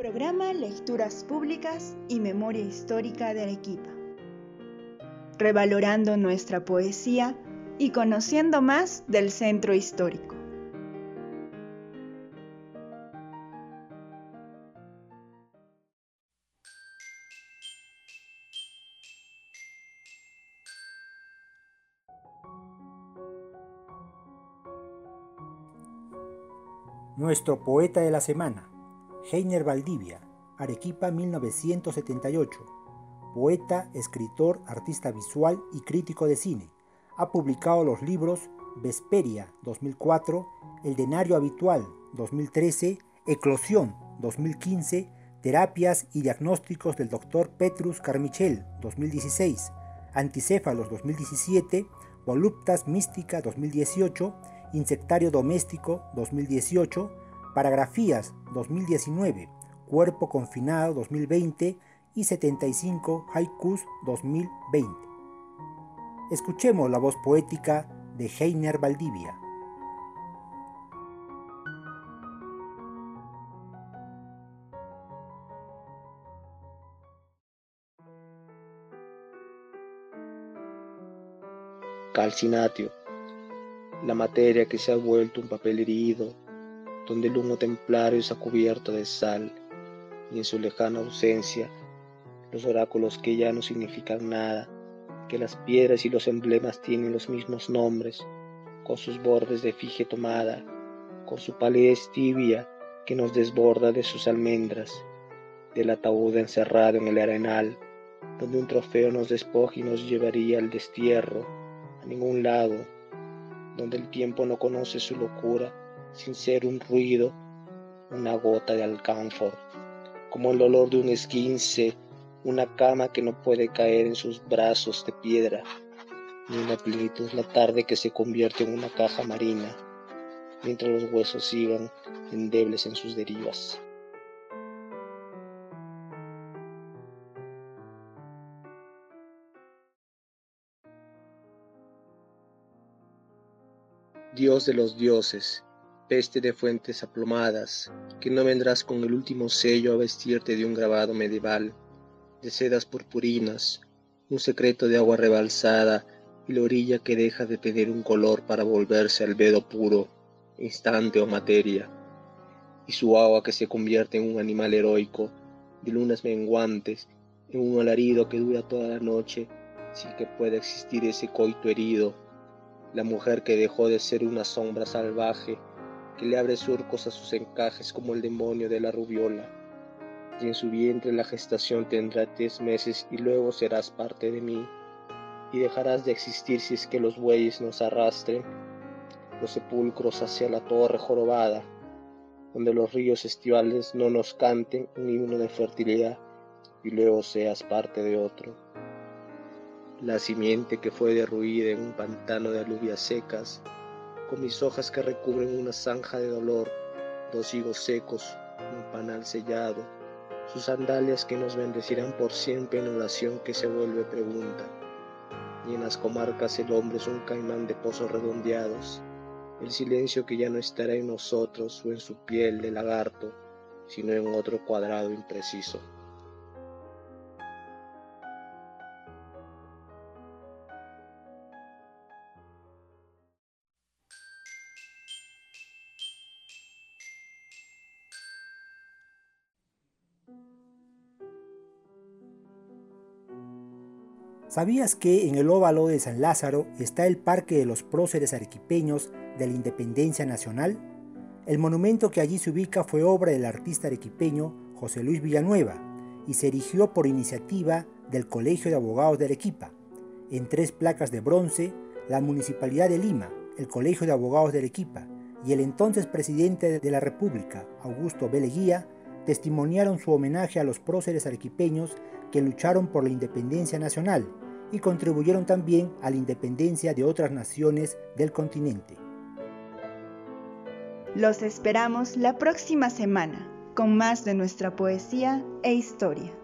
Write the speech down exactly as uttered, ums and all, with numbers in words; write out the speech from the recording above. Programa Lecturas Públicas y Memoria Histórica de Arequipa. Revalorando nuestra poesía y conociendo más del centro histórico. Nuestro poeta de la semana, Heiner Valdivia, Arequipa mil novecientos setenta y ocho, poeta, escritor, artista visual y crítico de cine. Ha publicado los libros Vesperia dos mil cuatro, El Denario Habitual dos mil trece, Eclosión dos mil quince, Terapias y Diagnósticos del doctor Petrus Carmichel dos mil dieciséis, Anticéfalos dos mil diecisiete, Voluptas Mística dos mil dieciocho, Insectario Doméstico dos mil dieciocho, Paragrafías dos mil diecinueve, Cuerpo Confinado dos mil veinte y setenta y cinco Haikus dos mil veinte. Escuchemos la voz poética de Heiner Valdivia. Calcinatio, la materia que se ha vuelto un papel herido, donde el humo templario está cubierto de sal, y en su lejana ausencia, los oráculos que ya no significan nada, que las piedras y los emblemas tienen los mismos nombres, con sus bordes de efigie tomada, con su palidez tibia que nos desborda de sus almendras, del ataúd encerrado en el arenal, donde un trofeo nos despoja y nos llevaría al destierro, a ningún lado, donde el tiempo no conoce su locura, sin ser un ruido, una gota de alcanfor, como el dolor de un esguince, una cama que no puede caer en sus brazos de piedra, ni en la plenitud la tarde que se convierte en una caja marina, mientras los huesos sigan endebles en sus derivas. Dios de los dioses, peste de fuentes aplomadas, que no vendrás con el último sello a vestirte de un grabado medieval, de sedas purpurinas, un secreto de agua rebalsada y la orilla que deja de tener un color para volverse al vedo puro, instante o materia, y su agua que se convierte en un animal heroico, de lunas menguantes, en un alarido que dura toda la noche, sin que pueda existir ese coito herido, la mujer que dejó de ser una sombra salvaje, que le abre surcos a sus encajes como el demonio de la rubiola, y en su vientre la gestación tendrá diez meses y luego serás parte de mí, y dejarás de existir si es que los bueyes nos arrastren, los sepulcros hacia la torre jorobada, donde los ríos estivales no nos canten un himno de fertilidad, y luego seas parte de otro. La simiente que fue derruida en un pantano de alubias secas, con mis hojas que recubren una zanja de dolor, dos higos secos, un panal sellado, sus sandalias que nos bendecirán por siempre en oración que se vuelve pregunta. Y en las comarcas el hombre es un caimán de pozos redondeados, el silencio que ya no estará en nosotros o en su piel de lagarto, sino en otro cuadrado impreciso. ¿Sabías que en el Óvalo de San Lázaro está el Parque de los Próceres Arequipeños de la Independencia Nacional? El monumento que allí se ubica fue obra del artista arequipeño José Luis Villanueva y se erigió por iniciativa del Colegio de Abogados de Arequipa. En tres placas de bronce, la Municipalidad de Lima, el Colegio de Abogados de Arequipa y el entonces presidente de la República, Augusto B. Leguía, testimoniaron su homenaje a los próceres arequipeños que lucharon por la independencia nacional y contribuyeron también a la independencia de otras naciones del continente. Los esperamos la próxima semana con más de nuestra poesía e historia.